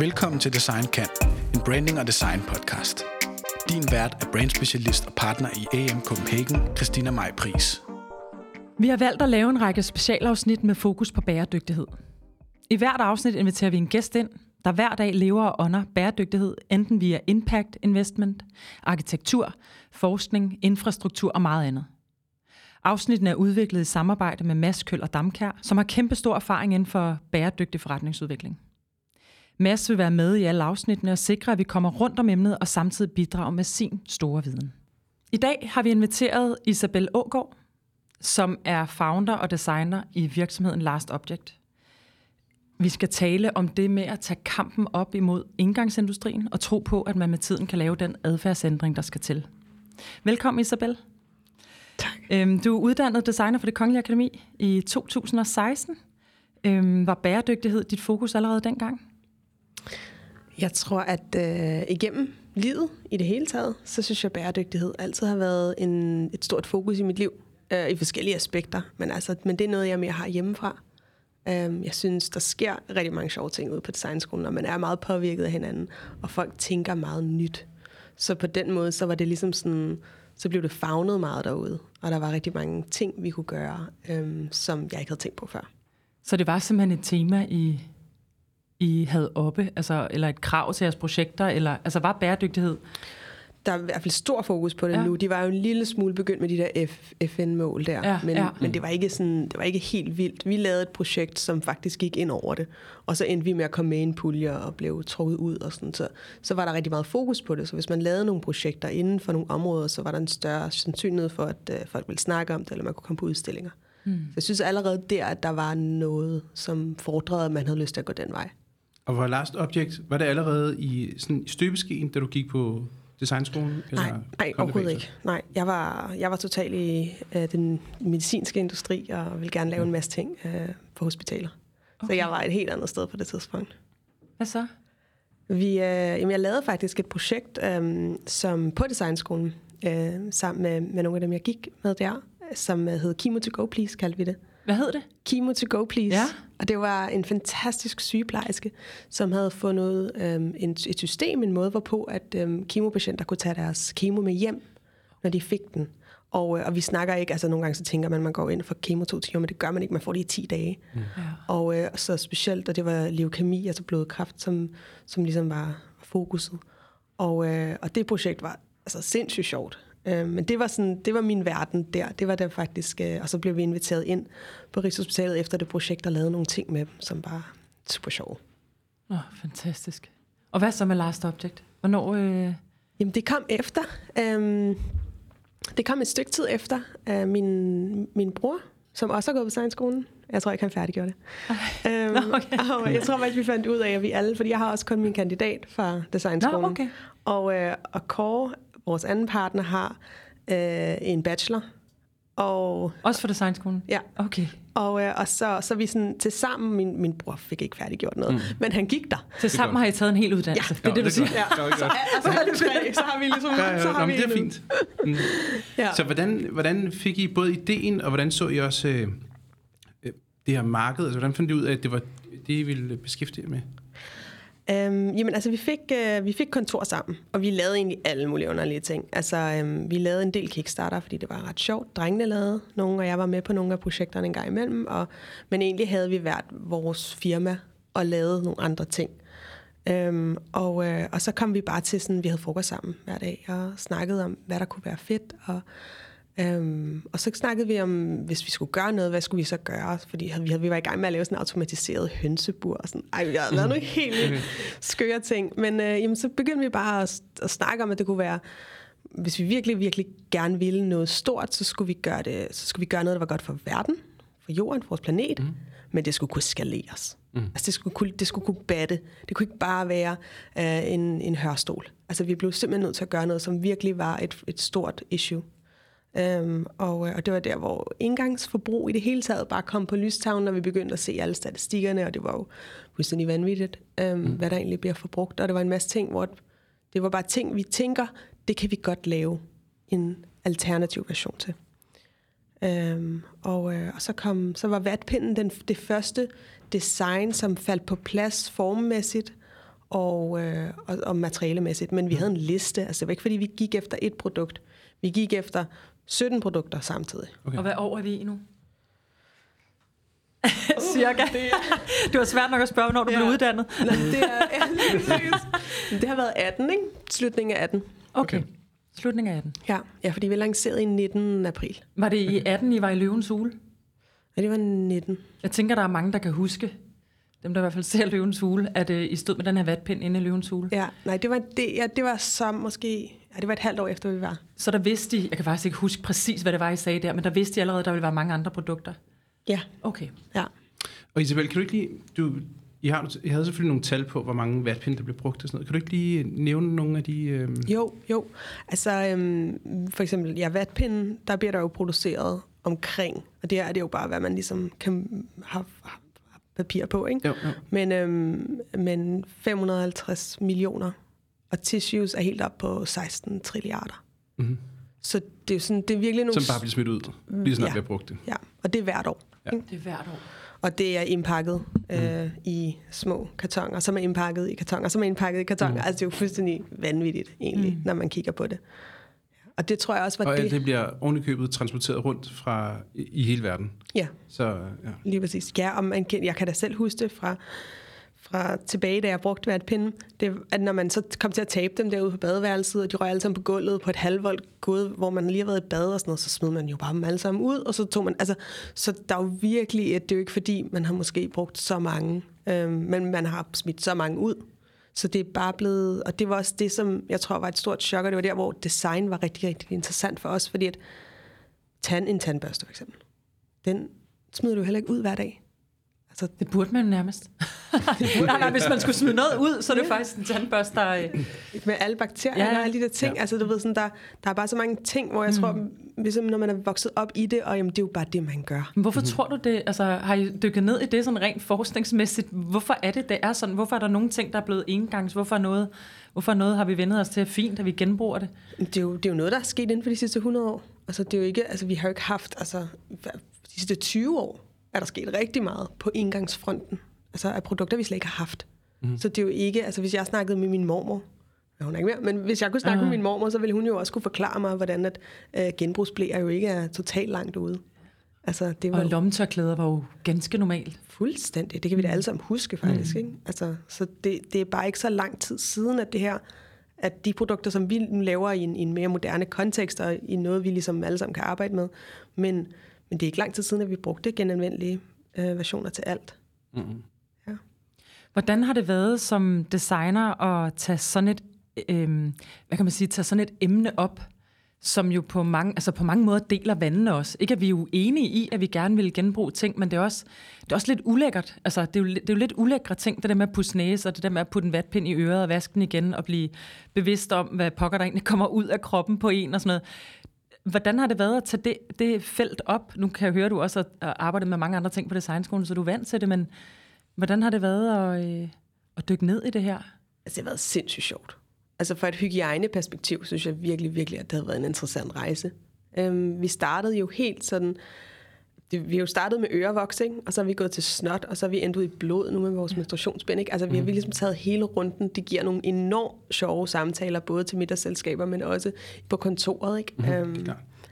Velkommen til DesignKant, en branding og design podcast. Din vært er brandspecialist og partner i AMK Pagen, Kristina Maj Pris. Vi har valgt at lave en række specialafsnit med fokus på bæredygtighed. I hvert afsnit inviterer vi en gæst ind, der hver dag lever og ånder bæredygtighed, enten via impact investment, arkitektur, forskning, infrastruktur og meget andet. Afsnittene er udviklet i samarbejde med Mads og Damkær, som har kæmpe stor erfaring inden for bæredygtig forretningsudvikling. Mads vil være med i alle afsnittene og sikre, at vi kommer rundt om emnet og samtidig bidrager med sin store viden. I dag har vi inviteret Isabel Aagård, som er founder og designer i virksomheden Last Object. Vi skal tale om det med at tage kampen op imod indgangsindustrien og tro på, at man med tiden kan lave den adfærdsændring, der skal til. Velkommen, Isabel. Tak. Du er uddannet designer for det Kongelige Akademi i 2016. Var bæredygtighed dit fokus allerede dengang? Jeg tror, at igennem livet i det hele taget, så synes jeg, at bæredygtighed altid har været et stort fokus i mit liv. I forskellige aspekter, men det er noget, jeg mere har hjemmefra. Jeg synes, der sker rigtig mange sjove ting ude på designskolen, og man er meget påvirket af hinanden, og folk tænker meget nyt. Så på den måde, så var det ligesom sådan, så blev det favnet meget derude, og der var rigtig mange ting, vi kunne gøre, som jeg ikke havde tænkt på før. Så det var simpelthen et tema, I havde oppe, altså, eller et krav til jeres projekter, eller altså var bæredygtighed? Der er i hvert fald stor fokus på det nu. De var jo en lille smule begyndt med de der FN-mål der, men det var ikke helt vildt. Vi lavede et projekt, som faktisk gik ind over det, og så endte vi med at komme med en pulje og blev trukket ud, og sådan, så var der rigtig meget fokus på det. Så hvis man lavede nogle projekter inden for nogle områder, så var der en større sandsynlighed for, at folk ville snakke om det, eller man kunne komme på udstillinger. Så jeg synes allerede der, at der var noget, som fordrede, at man havde lyst til at gå den vej. Og var Last Object, var det allerede i sådan støbeskeen, da du gik på designskolen? Nej, overhovedet ikke. Nej, jeg var totalt i den medicinske industri, og ville gerne lave en masse ting på hospitaler. Okay. Så jeg var et helt andet sted på det tidspunkt. Hvad så? Jeg lavede faktisk et projekt som på designskolen, sammen med nogle af dem, jeg gik med der, som hed Kemo to go, please, kaldte vi det. Hvad hed det? Kemo to go, please. Ja. Og det var en fantastisk sygeplejerske, som havde fundet et system, en måde, hvorpå at kemopatienter kunne tage deres kemo med hjem, når de fik den. Og vi snakker ikke, altså nogle gange så tænker man går ind for kemo 2 timer, men det gør man ikke, man får det i 10 dage. Mm. Ja. Og så specielt, og det var leukemi, altså blodkræft, som ligesom var fokuset. Og det projekt var altså sindssygt sjovt. Men det var min verden der. Det var der faktisk, og så blev vi inviteret ind på Rigshospitalet efter det projekt, og lavede nogle ting med dem, som var super sjove. Fantastisk. Og hvad så med Last Object? Hvornår? Jamen, det kom efter. Det kom et stykke tid efter min bror, som også har gået på designskolen. Jeg tror ikke, han færdiggjorde det. Okay. Og jeg tror faktisk, vi fandt ud af, at vi alle, fordi jeg har også kun min kandidat fra designskolen. Okay. Og Kåre, vores anden partner, har en bachelor. Og også for designskolen? Ja. Okay. Og så vi sådan, til sammen, min bror fik ikke færdiggjort noget, men han gik der. Til sammen har I taget en hel uddannelse? Ja, det er det, du siger. Ja. Så har vi det er fint. Ja. Så hvordan fik I både ideen, og hvordan så I også det her marked? Altså, hvordan fandt I ud af, at det var det, I ville beskæftige med? Vi fik kontor sammen, og vi lavede egentlig alle mulige underlige ting. Vi lavede en del Kickstarter, fordi det var ret sjovt. Drengene lavede nogle, og jeg var med på nogle af projekterne en gang imellem. Men egentlig havde vi været vores firma og lavet nogle andre ting. Og så kom vi bare til sådan, vi havde frokost sammen hver dag og snakkede om, hvad der kunne være fedt. Og så snakkede vi om, hvis vi skulle gøre noget, hvad skulle vi så gøre? Fordi vi var i gang med at lave sådan en automatiseret hønsebur. Og sådan. Jeg havde lavet nogle helt skøre ting. Men så begyndte vi bare at snakke om, at det kunne være, hvis vi virkelig, virkelig gerne ville noget stort, så skulle vi gøre noget, der var godt for verden, for jorden, for vores planet. Men det skulle kunne skaleres. Altså det skulle kunne batte. Det kunne ikke bare være en hørstol. Altså vi blev simpelthen nødt til at gøre noget, som virkelig var et stort issue. Og det var der, hvor engangsforbrug i det hele taget bare kom på lystavlen, når vi begyndte at se alle statistikkerne, og det var jo fuldstændig vanvittigt, hvad der egentlig bliver forbrugt. Og det var en masse ting, hvor det var bare ting, vi tænker, det kan vi godt lave en alternativ version til. Og så var vatpinden det første design, som faldt på plads formmæssigt, og materialemæssigt, men vi havde en liste. Altså det var ikke, fordi vi gik efter et produkt. Vi gik efter 17 produkter samtidig. Okay. Og hvad år er vi i nu? Cirka. Det var svært nok at spørge, når du blev uddannet. Nå, det har været 18, ikke? Slutningen af 18. Okay. Slutningen af 18. Ja, fordi vi lancerede i 19. april. Var det i 18, I var i Løvens Hule? Ja, det var 19. Jeg tænker, der er mange, der kan huske, dem der i hvert fald ser Løvens Hule, at I stod med den her vatpind inde i Løvens Hule. Ja, nej, det var et halvt år efter, vi var. Så der vidste I, jeg kan faktisk ikke huske præcis, hvad det var, I sagde der, men der vidste I allerede, at der ville være mange andre produkter. Ja. Okay. Ja. Og Isabel, kan du ikke lige... I havde selvfølgelig nogle tal på, hvor mange vatpinde, der blev brugt og sådan noget. Kan du ikke lige nævne nogle af de... Jo. Altså, for eksempel, vatpinden, der bliver der jo produceret omkring. Og det er det jo bare, hvad man ligesom kan have papir på, ikke? Jo. Men 550 millioner. Og tissues er helt op på 16 trilliarder. Mm-hmm. Så det er sådan, det er virkelig nogle... Som bare bliver smidt ud, lige snart vi har brugt det. Ja, og det er hvert år. Ja. Det er hvert år. Og det er indpakket i små kartonger, som er indpakket i kartonger, som er indpakket i kartonger. Altså det er jo fuldstændig vanvittigt, egentlig, når man kigger på det. Og det tror jeg også var og det... Og det bliver ovenikøbet transporteret rundt fra i hele verden. Ja, så, lige præcis. Ja, og jeg kan da selv huske det fra tilbage, da jeg brugte vatpinde, det at når man så kom til at tabe dem derude på badeværelset, og de røg alle sammen på gulvet på et halvvoldt gulv, hvor man lige har været i bad og sådan noget, så smed man jo bare dem alle sammen ud, og så tog man, altså, så der er jo virkelig, det er jo ikke fordi, man har måske brugt så mange, men man har smidt så mange ud, så det er bare blevet, og det var også det, som jeg tror var et stort chok, og det var der, hvor design var rigtig, rigtig interessant for os, fordi at en tandbørste for eksempel, den smider du heller ikke ud hver dag. Altså, det burde man nærmest. Nej, hvis man skulle smide noget ud, så er det faktisk en tandbørste, der... Med alle bakterier og alle de der ting. Ja. Altså, du ved, sådan, der er bare så mange ting, hvor jeg tror, ligesom, når man er vokset op i det, og jamen, det er jo bare det, man gør. Men hvorfor tror du det? Altså, har I dykket ned i det sådan rent forskningsmæssigt? Hvorfor er det, det er sådan? Hvorfor er der nogle ting, der er blevet engangs? Hvorfor noget har vi vendet os til at fint, at vi genbruger det? Det er jo noget, der er sket inden for de sidste 100 år. Altså, det er jo ikke... Altså, vi har jo ikke haft... Altså, de sidste 20 år er der sket rigtig meget på engangsfronten. Altså af produkter, vi slet ikke har haft. Mm. Så det er jo ikke... Altså hvis jeg snakkede med min mormor... Ja, hun er ikke mere. Men hvis jeg kunne snakke med min mormor, så ville hun jo også kunne forklare mig, hvordan at genbrugsbleer jo ikke er totalt langt ude. Altså, det var og lommetørklæder var jo ganske normalt. Fuldstændig. Det kan vi da alle sammen huske faktisk. Ikke? Altså, så det er bare ikke så lang tid siden, at det her... At de produkter, som vi laver i en mere moderne kontekst, og i noget, vi ligesom alle sammen kan arbejde med. Men det er ikke lang tid siden, at vi brugte genanvendelige versioner til alt. Mm-hmm. Ja. Hvordan har det været som designer at tage sådan et, emne op, som jo på mange måder deler vandene også. Ikke at vi er uenige i, at vi gerne vil genbruge ting, men det er også lidt ulækkert. Altså, det er jo lidt ulækre ting, det der med at pusse næse, og det der med at putte en vatpind i øret og vaske den igen, og blive bevidst om, hvad pokker der egentlig kommer ud af kroppen på en og sådan noget. Hvordan har det været at tage det felt op? Nu kan jeg høre, at du også har arbejdet med mange andre ting på designskolen, så du er vant til det, men hvordan har det været at dykke ned i det her? Altså, det har været sindssygt sjovt. Altså, fra et hygiejneperspektiv, synes jeg virkelig, virkelig, at det har været en interessant rejse. Vi startede jo helt sådan... Vi har jo startet med ørevoksing, og så er vi gået til snot, og så er vi endt ud i blod nu med vores menstruationsbind. Ikke? Altså, vi har ligesom taget hele runden. Det giver nogle enormt sjove samtaler, både til middagsselskaber, men også på kontoret. Ikke? Mm-hmm.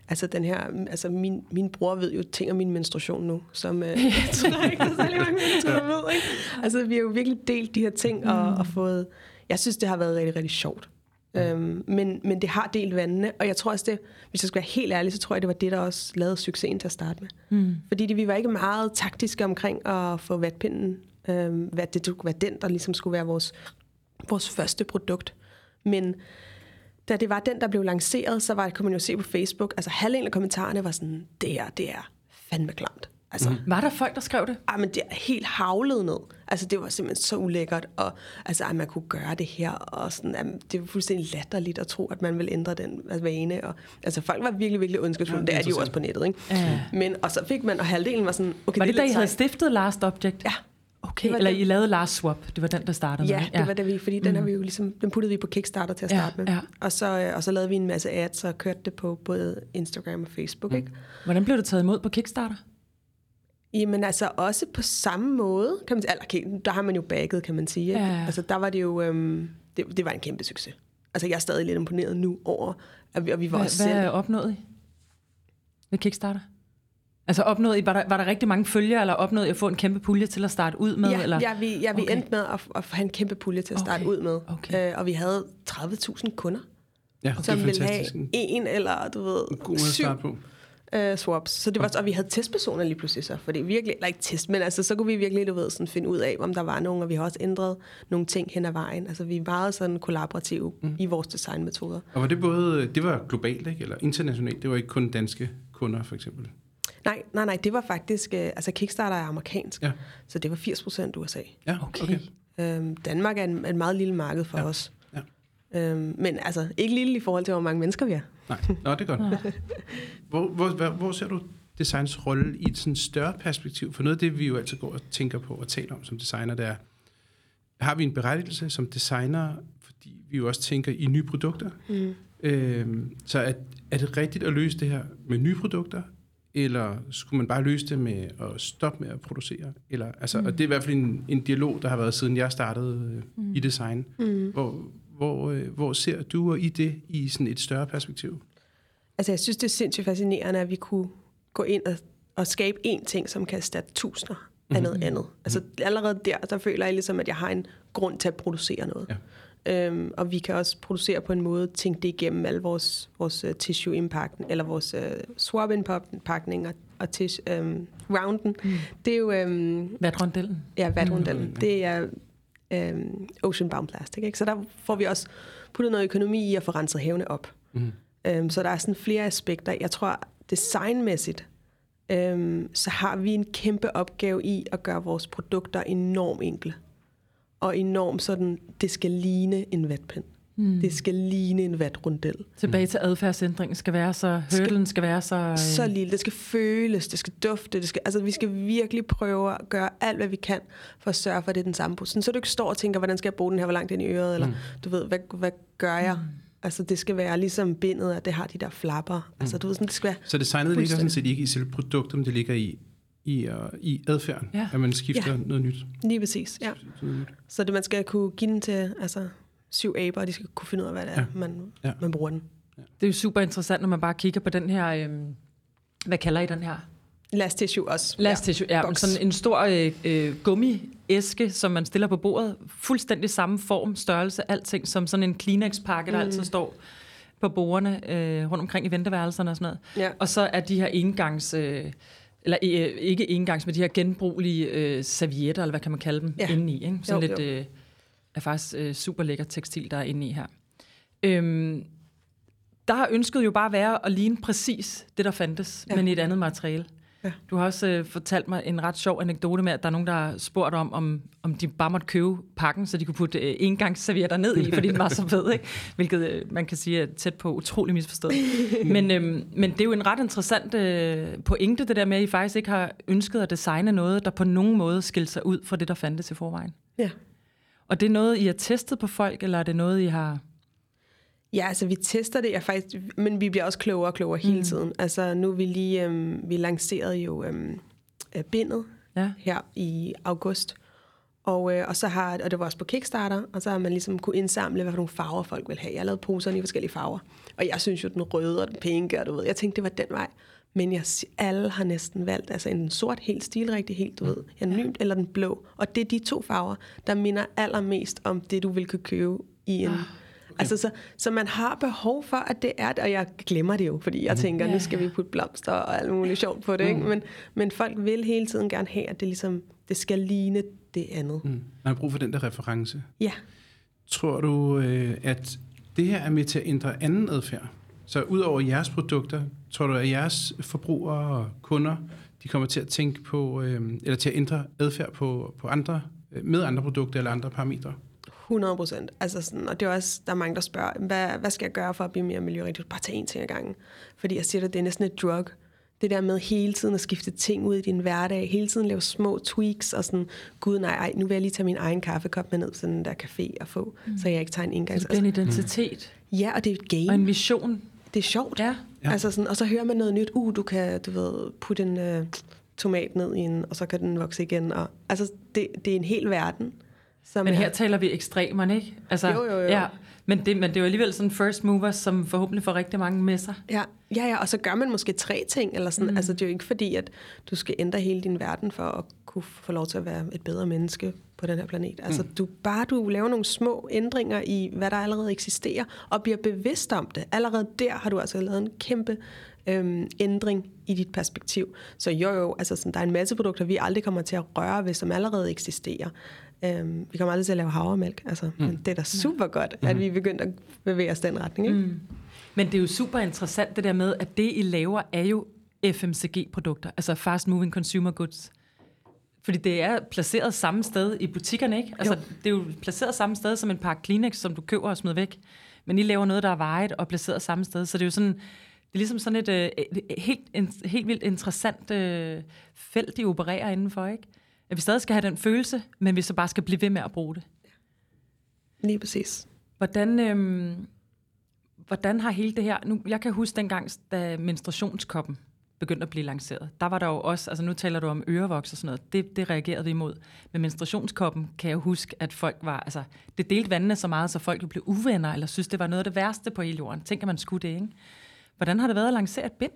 Altså, den her, altså min bror ved jo ting om min menstruation nu, som jeg tror ikke, der er særlig mange mennesker, der ved. Ikke? Altså, vi har jo virkelig delt de her ting og fået... Jeg synes, det har været rigtig, rigtig sjovt. Men det har delt vandene, og jeg tror også det, hvis jeg skal være helt ærlig, så tror jeg, det var det, der også lavede succesen til at starte med. Fordi vi var ikke meget taktiske omkring at få vatpinden, det skulle være den, der ligesom skulle være vores første produkt. Men da det var den, der blev lanceret, så kunne man jo se på Facebook, altså halvdelen af kommentarerne var sådan, det er fandme klamt. Altså, var der folk, der skrev det? Ej, men det er helt havlet ned. Altså, det var simpelthen så ulækkert, og altså, at man kunne gøre det her, og sådan, det var fuldstændig latterligt at tro, at man ville ændre den vane. Og, altså, folk var virkelig, virkelig ondskabsfulde. Ja, det er de jo også på nettet, ikke? Ja. Men, og så fik man, og halvdelen var sådan... Okay, var det da, I havde stiftet Last Object? Ja. Okay, eller I lavede Last Swap, det var den, der startede med. Ja, det var det, fordi den har vi jo ligesom, den puttede vi på Kickstarter til at starte med. Ja. Og så lavede vi en masse ads og kørte det på både Instagram og Facebook, ikke? Hvordan blev det taget imod på Kickstarter? Jamen altså også på samme måde, kan man sige, okay, der har man jo bagget, kan man sige. Ikke? Ja. Altså der var det jo, det var en kæmpe succes. Altså jeg er stadig lidt imponeret nu over, at vi var også selv. Hvad opnåede I ved Kickstarter? Altså opnåede I, var der rigtig mange følgere, eller opnåede I at få en kæmpe pulje til at starte ud med? Ja, eller? Vi endte med at have en kæmpe pulje til at starte ud med. Okay. Og vi havde 30.000 kunder, som ville have en eller, du ved, 7 swaps. Så det var, og vi havde testpersoner lige pludselig så, for det er virkelig, eller ikke test, men altså, så kunne vi virkelig, du ved, sådan finde ud af, om der var nogen, og vi har også ændret nogle ting hen ad vejen. Altså vi var sådan kollaborative i vores designmetoder. Og var det både, det var globalt, ikke? Eller internationalt, det var ikke kun danske kunder for eksempel? Nej, det var faktisk, altså Kickstarter er amerikansk, så det var 80% USA. Ja, okay. Danmark er en meget lille marked for os. Ja. Men altså, ikke lille i forhold til, hvor mange mennesker vi er. Nej, nå, det er godt. Hvor ser du designs rolle i et sådan større perspektiv? For noget af det, vi jo altid går og tænker på og taler om som designer, det er, har vi en berettigelse som designer, fordi vi jo også tænker i nye produkter? Så er det rigtigt at løse det her med nye produkter? Eller skulle man bare løse det med at stoppe med at producere? Eller, altså, og det er i hvert fald en dialog, der har været siden jeg startede i design. Hvor ser du i det i sådan et større perspektiv? Altså jeg synes, det er sindssygt fascinerende, at vi kunne gå ind og skabe én ting, som kan erstatte tusinder af noget andet. Altså allerede der føler jeg ligesom, at jeg har en grund til at producere noget. Ja. Og vi kan også producere på en måde, tænke det igennem alle vores tissue impakten eller vores swap impakning og rounden. Det er jo vatrondellen. Ja, vatrondellen. Det er oceanbound plastik, ikke? Så der får vi også puttet noget økonomi i at få renset havene op. Så der er sådan flere aspekter. Jeg tror designmæssigt så har vi en kæmpe opgave i at gøre vores produkter enormt enkle. Og enormt sådan, det skal ligne en vatpind. Det skal ligne en vatrundel. Tilbage til adfærdsændringen skal være så, hurdlen skal være så... Så lille, det skal føles, det skal dufte, det skal, altså vi skal virkelig prøve at gøre alt, hvad vi kan, for at sørge for, at det er den samme position. Så du ikke står og tænker, hvordan skal jeg bruge den her, hvor langt ind i øret, eller du ved, hvad gør jeg? Altså det skal være ligesom bindet, at det har de der flapper. Altså du ved, sådan, det skal være... Så designet ligger sådan set ikke i selve produktet, men det ligger i adfærden, at man skifter noget nyt. Lige præcis, ja. Så det, man skal kunne give den til 7 aber, og de skal kunne finde ud af, hvad det er, man bruger den. Ja. Det er jo super interessant, når man bare kigger på den her, hvad kalder I den her? Last tissue også. Last tissue, ja. Sådan en stor gummiæske, som man stiller på bordet. Fuldstændig samme form, størrelse, alting, som sådan en Kleenex-pakke, der altid står på bordene rundt omkring i venteværelserne og sådan noget. Ja. Og så er de her engangs... eller ikke engangs, men de her genbrugelige servietter, eller hvad kan man kalde dem, indeni. Ikke? Sådan jo, lidt er faktisk super lækker tekstil, der er inde i her. Der har ønsket jo bare at være at ligne præcis det, der fandtes, men i et andet materiale. Ja. Du har også fortalt mig en ret sjov anekdote med, at der er nogen, der har spurgt om de bare måtte købe pakken, så de kunne putte engangsservietter ned i, fordi den var så fed, ikke? Hvilket man kan sige er tæt på utrolig misforstået. Men det er jo en ret interessant pointe, det der med, at I faktisk ikke har ønsket at designe noget, der på nogen måde skilte sig ud fra det, der fandtes i forvejen. Ja. Og det er noget, I har testet på folk, eller er det noget, I har... Ja, altså vi tester det, men vi bliver også klogere og klogere hele tiden. Altså nu vi lige, vi lancerede jo bindet her i august, og det var også på Kickstarter, og så har man ligesom kunne indsamle, hvad for nogle farver folk vil have. Jeg lavede poserne i forskellige farver, og jeg synes jo den røde og den pinke, og du ved, jeg tænkte det var den vej. Men alle har næsten valgt, altså enten sort, helt stilrigtigt, helt, du ved, anonymt, eller den blå. Og det er de 2 farver, der minder allermest om det, du vil kunne købe i en... Okay. Altså, så man har behov for, at det er det, og jeg glemmer det jo, fordi jeg tænker, nu skal vi putte blomster og alt muligt sjovt på det, ikke? Men folk vil hele tiden gerne have, at det, ligesom, det skal ligne det andet. Man har brug for den der reference. Ja. Tror du, at det her er med til at ændre anden adfærd? Så ud over jeres produkter, tror du, at jeres forbrugere og kunder, de kommer til at tænke på, eller til at ændre adfærd på andre, med andre produkter eller andre parametre? 100%. Altså sådan, og det er også, der er mange, der spørger, hvad skal jeg gøre for at blive mere miljørigtigt? Bare tage én ting ad gangen. Fordi jeg siger dig, det er næsten et drug. Det der med hele tiden at skifte ting ud i din hverdag, hele tiden lave små tweaks og sådan, gud nej, nu vil jeg lige tage min egen kaffekop med ned til den der café og få, så jeg ikke tager en engang. Så det er en identitet. Ja, og det er et game. Og en vision. Det er sjovt. Ja. Altså sådan, og så hører man noget nyt. Du kan, du ved, putte en... tomat ned i en, og så kan den vokse igen. Og, altså, det er en hel verden. Men her taler vi ekstremerne, ikke? Altså, jo. Ja, men det er jo alligevel sådan first movers, som forhåbentlig får rigtig mange med sig. Ja, og så gør man måske 3 ting, eller sådan. Altså, det er jo ikke fordi, at du skal ændre hele din verden, for at kunne få lov til at være et bedre menneske på den her planet. Altså, du laver nogle små ændringer i, hvad der allerede eksisterer, og bliver bevidst om det. Allerede der har du altså lavet en kæmpe ændring i dit perspektiv. Så jo, altså, sådan, der er en masse produkter, vi aldrig kommer til at røre ved, som allerede eksisterer. Vi kommer aldrig til at lave havremælk, altså, men det er da super godt, at vi er begyndt at bevæge os den retning, ikke? Men det er jo super interessant det der med, at det I laver er jo FMCG-produkter, altså fast moving consumer goods. Fordi det er placeret samme sted i butikkerne, ikke? Altså, det er jo placeret samme sted som en pakke Kleenex, som du køber og smider væk. Men I laver noget, der er vejet og placeret samme sted. Så det er jo sådan, det er ligesom sådan et helt vildt interessant felt, de opererer indenfor, ikke? At vi stadig skal have den følelse, men vi så bare skal blive ved med at bruge det. Lige præcis. Hvordan har hele det her... Nu, jeg kan huske dengang, da menstruationskoppen begyndte at blive lanceret. Der var der jo også... Altså nu taler du om ørevoks og sådan noget. Det reagerede vi imod. Men menstruationskoppen kan jeg huske, at folk var... Altså, det delte vandene så meget, så folk blev uvenner, eller synes, det var noget af det værste på hele jorden. Tænker man skulle det, ikke? Hvordan har det været at lancere et bind?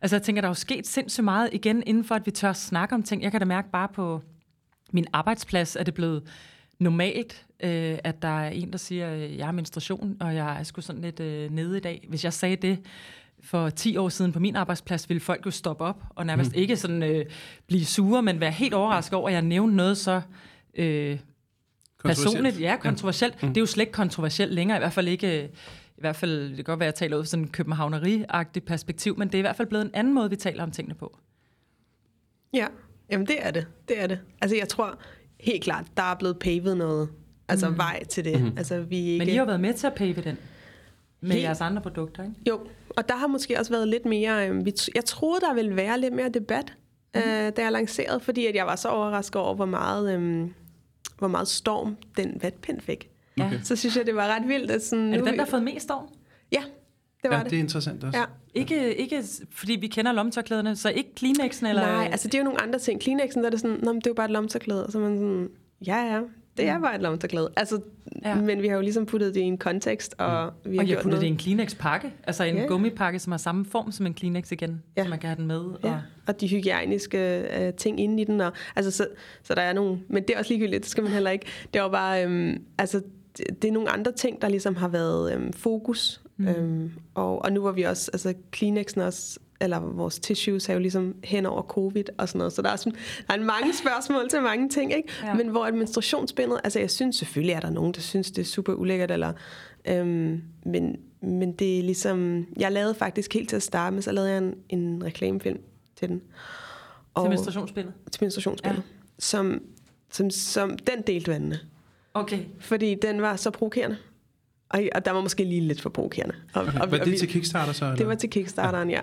Altså jeg tænker, der er jo sket sindssygt meget igen, inden for at vi tør snakke om ting. Jeg kan da mærke bare på min arbejdsplads, at det er blevet normalt, at der er en, der siger, jeg har menstruation, og jeg er sgu sådan lidt nede i dag. Hvis jeg sagde det for 10 år siden på min arbejdsplads, ville folk jo stoppe op, og nærmest ikke sådan blive sure, men være helt overrasket over, at jeg nævnte noget så... personligt, ja, kontroversielt. Ja. Det er jo slet ikke kontroversielt længere, i hvert fald, det kan godt være, at jeg taler ud fra sådan en københavneri-agtigt perspektiv, men det er i hvert fald blevet en anden måde, vi taler om tingene på. Ja, jamen det er det. Altså jeg tror helt klart, der er blevet pavet noget, altså vej til det. Altså, vi ikke... Men I har været med til at pave den med jeres andre produkter, ikke? Jo, og der har måske også været lidt mere, jeg troede, der ville være lidt mere debat, da jeg lancerede, fordi at jeg var så overrasket over, hvor meget storm den vatpind fik. Okay. Så synes jeg, det var ret vildt. At sådan, er det den, der har fået mest storm? Ja, det var det. Ja, det er interessant også. Ja. Ikke fordi vi kender lommetørklæderne, så ikke Kleenexen? Eller... Nej, altså det er jo nogle andre ting. Kleenexen, der er det sådan, nå, men det er jo bare et lommetørklæde. Så man sådan, ja, det er bare et lommetørklæde. Altså, ja. Men vi har jo ligesom puttet det i en kontekst, og vi har gjort noget. Og jeg puttede det i en Kleenex-pakke, altså en gummipakke, som har samme form som en Kleenex igen, så man kan have den med. Og, og de hygiejniske ting inde i den, og, altså så der er nogle, men det er også ligegyldigt, det skal man heller ikke. Det var bare, altså det er nogle andre ting, der ligesom har været fokus, og nu var vi også, altså Kleenexen også, eller vores tissues er jo ligesom hen over covid og sådan noget, så der er mange spørgsmål til mange ting, ikke? Ja. Men hvor et menstruationsbindet, altså jeg synes selvfølgelig er der nogen, der synes det er super ulækkert, eller, men det er ligesom, jeg lavede faktisk helt til at starte med, så lavede jeg en reklamefilm til den. Og, til menstruationsbindet. Ja. Som den delte vandene. Okay. Fordi den var så provokerende. Og der var måske lige lidt for provokerende. Var det til Kickstarter så? Eller? Det var til Kickstarteren, ja.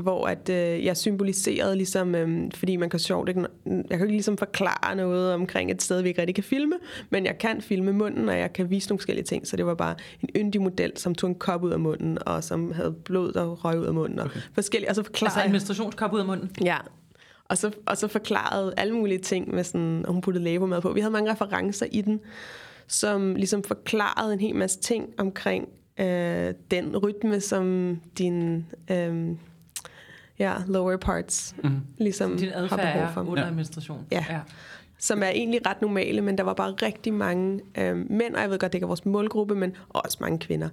Hvor at, jeg symboliserede ligesom, fordi man kan sjovt, ikke, jeg kan ikke ligesom forklare noget omkring et sted, vi ikke rigtig kan filme, men jeg kan filme munden, og jeg kan vise nogle forskellige ting, så det var bare en yndig model, som tog en kop ud af munden, og som havde blod og røg ud af munden, og forskellige, og så forklarede... Altså en menstruationskop ud af munden? Ja. Og så forklarede alle mulige ting med sådan, og hun puttede læbemad på. Vi havde mange referencer i den, som ligesom forklarede en hel masse ting omkring den rytme, som din lower parts ligesom din adfærd har behov for. Under administration. Ja. Som er egentlig ret normale, men der var bare rigtig mange mænd, og jeg ved godt, det ikke er vores målgruppe, men også mange kvinder,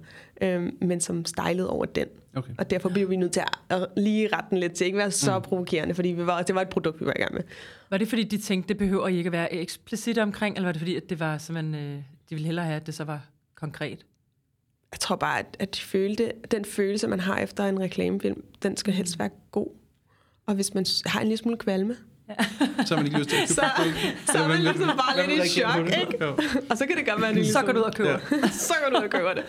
men som stejlede over den. Okay. Og derfor blev vi nødt til at lige rette den lidt til, ikke være så provokerende, fordi det var et produkt, vi var i gang med. Var det fordi, de tænkte, det behøver I ikke at være eksplicit omkring, eller var det fordi, at det var simpelthen, de ville hellere have, at det så var konkret? Jeg tror bare, at de følte, den følelse, man har efter en reklamefilm, den skal helst være god. Og hvis man har en lille smule kvalme, så har man ikke lyst til at købe så er man ligesom bare lidt i chok, ikke? Og så kan det godt være, at så går du ud og køber. Så går du ud og køber det.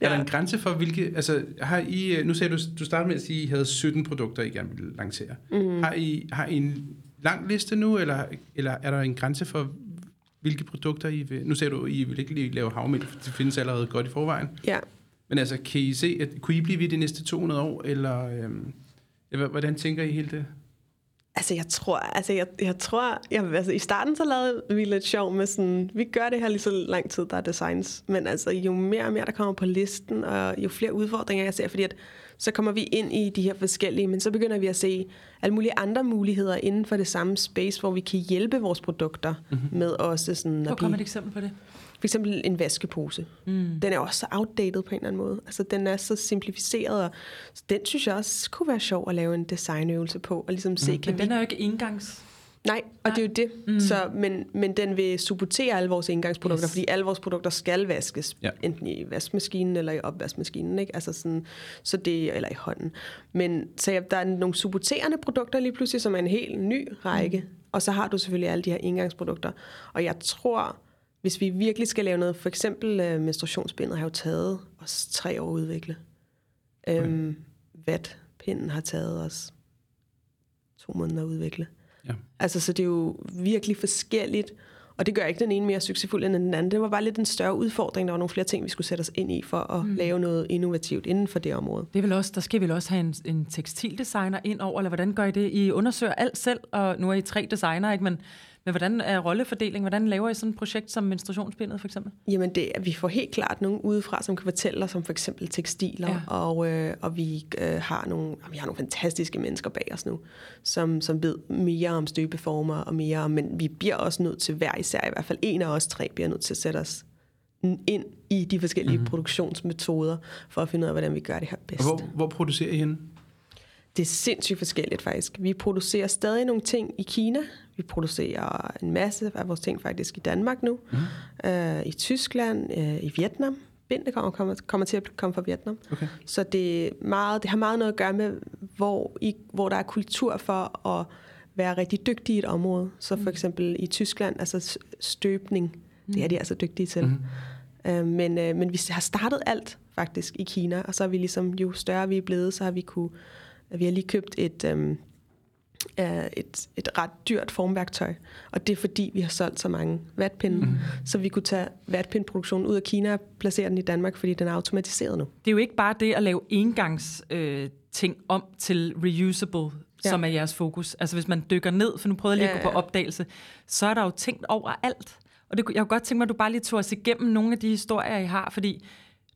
Ja. Er der en grænse for, hvilke... Altså, har I... Nu sagde du startede med at sige, at I havde 17 produkter, I gerne ville lancere. Har I en lang liste nu, eller er der en grænse for, hvilke produkter I vil... Nu sagde du, I vil ikke lave havmælk, for det findes allerede godt i forvejen. Ja. Men altså, kan I se, at kunne I blive ved de næste 200 år, eller... Hvordan tænker I hele det? Altså, jeg tror, i starten så lavede vi lidt sjov med sådan, vi gør det her lige så lang tid, der er designs. Men altså, jo mere og mere, der kommer på listen, og jo flere udfordringer jeg ser, fordi at, så kommer vi ind i de her forskellige, men så begynder vi at se alle mulige andre muligheder inden for det samme space, hvor vi kan hjælpe vores produkter med også sådan... Hvor kommer et eksempel på det? For eksempel en vaskepose. Mm. Den er også så outdated på en eller anden måde. Altså, den er så simplificeret, og så den synes jeg også kunne være sjov at lave en designøvelse på, og ligesom se... Men den er jo ikke engangs... Nej, og det er jo det. Mm. Så, men den vil supportere alle vores engangsprodukter, fordi alle vores produkter skal vaskes, enten i vaskemaskinen eller i opvaskemaskinen, ikke? Altså sådan, så det, eller i hånden. Men så der er nogle supporterende produkter lige pludselig, som er en helt ny række, og så har du selvfølgelig alle de her engangsprodukter. Og jeg tror, hvis vi virkelig skal lave noget, for eksempel menstruationsbindet har jo taget os 3 år at udvikle. Vatpinden har taget os 2 måneder at udvikle. Ja. Altså, så det er jo virkelig forskelligt, og det gør ikke den ene mere succesfuld end den anden. Det var bare lidt en større udfordring. Der var nogle flere ting, vi skulle sætte os ind i for at lave noget innovativt inden for det område. Det vil også, der skal vi også have en tekstildesigner ind over, eller hvordan gør I det? I undersøger alt selv, og nu er I 3 designer, ikke? Men hvordan er rollefordelingen? Hvordan laver I sådan et projekt som menstruationsbindet, for eksempel? Jamen, vi får helt klart nogen udefra, som kan fortælle os om for eksempel tekstiler, og vi har nogle fantastiske mennesker bag os nu, som ved mere om støbeformer og mere, men vi bliver også nødt til hver især, i hvert fald en af os 3, bliver nødt til at sætte os ind i de forskellige produktionsmetoder, for at finde ud af, hvordan vi gør det her bedst. Og hvor producerer I henne? Det er sindssygt forskelligt faktisk. Vi producerer stadig nogle ting i Kina. Vi producerer en masse af vores ting faktisk i Danmark nu. I Tyskland, i Vietnam. Bindene kommer til at komme fra Vietnam. Okay. Så det har meget noget at gøre med, hvor der er kultur for at være rigtig dygtig i et område. Så for eksempel i Tyskland, altså støbning. Det er de altså dygtige til. Men vi har startet alt faktisk i Kina, og så er vi ligesom, jo større vi er blevet, så har vi vi har lige købt et ret dyrt formværktøj, og det er fordi, vi har solgt så mange vatpinde, så vi kunne tage vatpindproduktionen ud af Kina og placere den i Danmark, fordi den er automatiseret nu. Det er jo ikke bare det at lave engangs ting om til reusable, som er jeres fokus. Altså hvis man dykker ned, for nu prøvede jeg lige at gå på opdagelse, så er der jo tænkt over alt. Og jeg kunne godt tænke mig, at du bare lige tog os igennem nogle af de historier, I har, fordi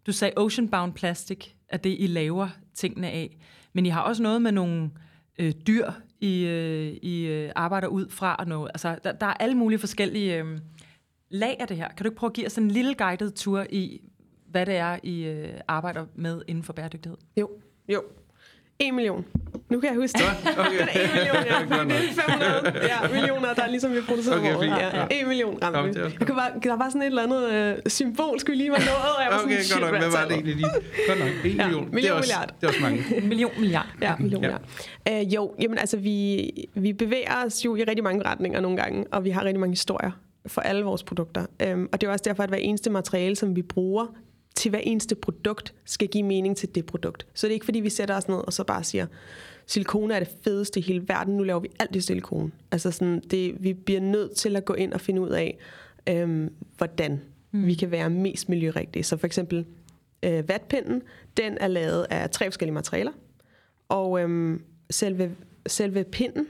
du sagde oceanbound plastic er det, I laver tingene af. Men I har også noget med nogle dyr, I arbejder ud fra. Og noget. Altså, der er alle mulige forskellige lag af det her. Kan du ikke prøve at give os en lille guided tur i, hvad det er, I arbejder med inden for bæredygtighed? Jo. 1 million. Nu kan jeg huske det. Okay. Den er 1 million, ja. 500 millioner, der er ligesom vi producerer vores. 1 million rammer. Der var sådan et eller andet symbol, skulle lige være nået, og jeg var sådan, shit, hvad var det egentlig lige? Godt nok, 1 million. Det er også mange. Milliard. Ja. Jo, jamen altså, vi bevæger os jo i rigtig mange retninger nogle gange, og vi har rigtig mange historier for alle vores produkter. Og det er også derfor, at hver eneste materiale, som vi bruger, til hver eneste produkt, skal give mening til det produkt. Så det er ikke, fordi vi sætter os ned og så bare siger, silikone er det fedeste i hele verden, nu laver vi alt i silikone. Altså sådan, vi bliver nødt til at gå ind og finde ud af, hvordan vi kan være mest miljørigtige. Så for eksempel vatpinden, den er lavet af 3 forskellige materialer, og selve pinden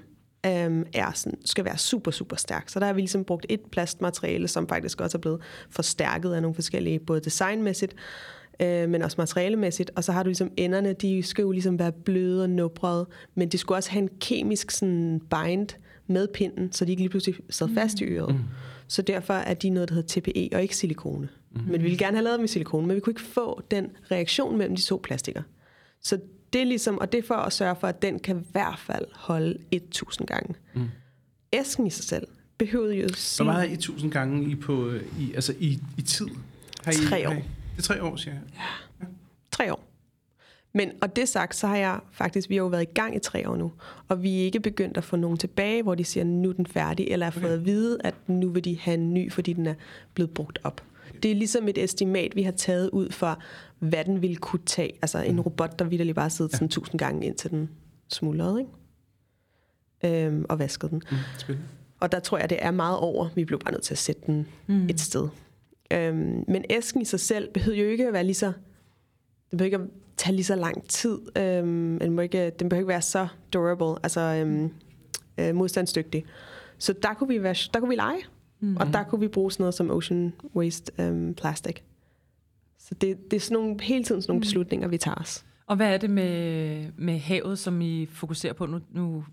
er sådan, skal være super, super stærk. Så der har vi ligesom brugt et plastmateriale, som faktisk også er blevet forstærket af nogle forskellige, både designmæssigt, men også materialemæssigt. Og så har du ligesom enderne, de skal jo ligesom være bløde og nubrede, men de skulle også have en kemisk sådan bind med pinden, så de ikke lige pludselig sad fast i øret. Så derfor er de noget, der hedder TPE og ikke silikone. Men vi ville gerne have lavet dem i silikone, men vi kunne ikke få den reaktion mellem de 2 plastikker. Så det er ligesom, og det er for at sørge for, at den kan i hvert fald holde 1000 gange. Æsken i sig selv behøvede jo... Hvor meget er 1000 gange i tid? Har 3 år. Det er 3 år, siger jeg. Ja. 3 år. Men, og det sagt, så har jeg faktisk... Vi har jo været i gang i 3 år nu, og vi er ikke begyndt at få nogen tilbage, hvor de siger, nu er den færdig, eller har fået at vide, at nu vil de have en ny, fordi den er blevet brugt op. Det er ligesom et estimat, vi har taget ud fra, hvad den ville kunne tage. Altså en robot, der vitterlig bare sidder sådan 1000 gange, indtil den smuldrede, ikke? Og vaskede den. Og der tror jeg, det er meget over. Vi blev bare nødt til at sætte den et sted. Men æsken i sig selv behøver jo ikke at være lige så... Det behøver ikke at tage lige så lang tid. Den behøver ikke være så durable. Altså modstandsdygtig. Så der kunne vi, lege, og der kunne vi bruge sådan noget som ocean waste plastic. Så det er sådan nogle, hele tiden sådan nogle beslutninger, vi tager os. Og hvad er det med havet, som I fokuserer på nu? Nu kunne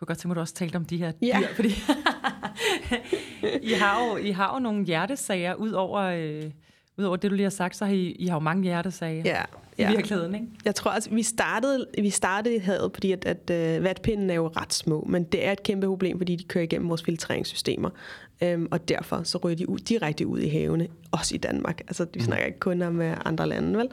jeg godt tænke mig, at du også talte om de her dyr, fordi I har jo nogle hjertesager udover det, du lige har sagt, så har I har jo mange hjertesager i virkeligheden, ikke? Jeg tror også, vi startede i havet, fordi at vatpinden er jo ret små, men det er et kæmpe problem, fordi de kører igennem vores filtreringssystemer, og derfor så ryger de ud, direkte ud i havene, også i Danmark. Altså, vi snakker ikke kun om andre lande, vel?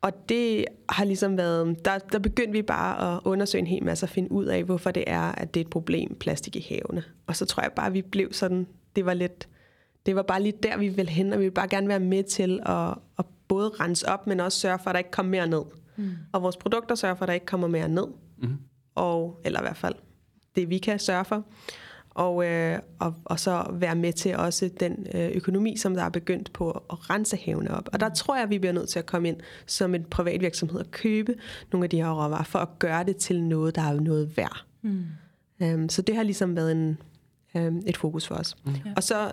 Og det har ligesom været... Der begyndte vi bare at undersøge en hel masse og finde ud af, hvorfor det er, at det er et problem, plastik i havene. Og så tror jeg bare, vi blev sådan... Det var bare lige der, vi ville hen, og vi ville bare gerne være med til at både rense op, men også sørge for, at der ikke kommer mere ned. Mm. Og vores produkter sørger for, at der ikke kommer mere ned. Mm. Eller i hvert fald det, vi kan sørge for. Og så være med til også den økonomi, som der er begyndt på at rense havene op. Og der tror jeg, vi bliver nødt til at komme ind som en privat virksomhed og købe nogle af de her råvarer, for at gøre det til noget, der er noget værd. Mm. Så det har ligesom været et fokus for os. Mm. Ja. Og så,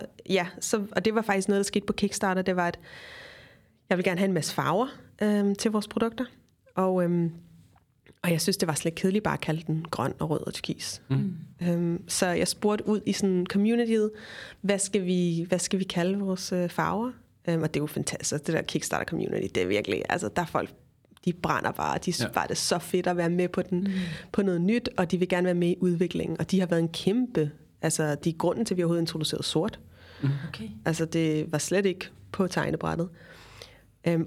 og det var faktisk noget, der skete på Kickstarter. Det var, at jeg ville gerne have en masse farver til vores produkter. Og jeg synes, det var slet kedeligt bare at kalde den grøn og rød og turkis. Mm. Så jeg spurgte ud i sådan communityet, hvad skal vi kalde vores farver? Og det er jo fantastisk. Det der Kickstarter community, det er virkelig, altså der er folk, de brænder bare, de synes bare, det er så fedt at være med på den, på noget nyt, og de vil gerne være med i udviklingen. Og de har været en kæmpe, altså de er grunden til, at vi overhovedet introducerede sort. Mm. Okay. Altså det var slet ikke på tegnebrættet.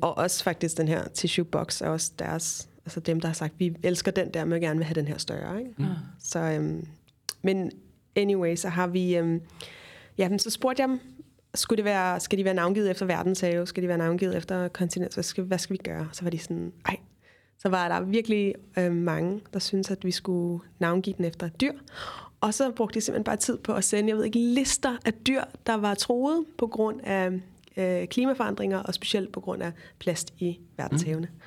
Og også faktisk den her tissue box er også deres... Altså dem, der har sagt, vi elsker den der, men gerne vil have den her større. Ikke? Mm. Så, men anyway, så har vi... så spurgte jeg dem, skal de være navngivet efter verdenshave? Skal de være navngivet efter kontinent? Hvad skal vi gøre? Så var de sådan, nej. Så var der virkelig mange, der syntes, at vi skulle navngive den efter dyr. Og så brugte de simpelthen bare tid på at sende, jeg ved ikke, lister af dyr, der var truet på grund af klimaforandringer, og specielt på grund af plast i verdenshavene. Mm.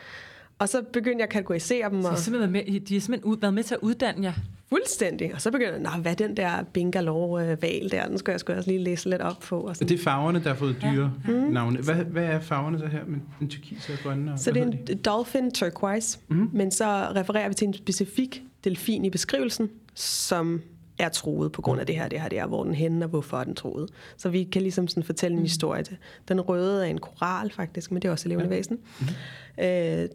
Og så begyndte jeg at kategorisere dem. Så de har simpelthen været med til at uddanne jer? Fuldstændig. Og så begyndte jeg, hvad den der Bengalore-hval der, den skal jeg også lige læse lidt op på. Og sådan. Det er farverne, der har fået dyre navne. Hvad er farverne så her? Men den turkise og grønne? Så det er en dolphin turquoise, men så refererer vi til en specifik delfin i beskrivelsen, som er truet på grund af det her, hvor den henne, og hvorfor den truet. Så vi kan ligesom sådan fortælle en historie til. Den røde er en koral faktisk, men det er også et levende væsen. Mm-hmm.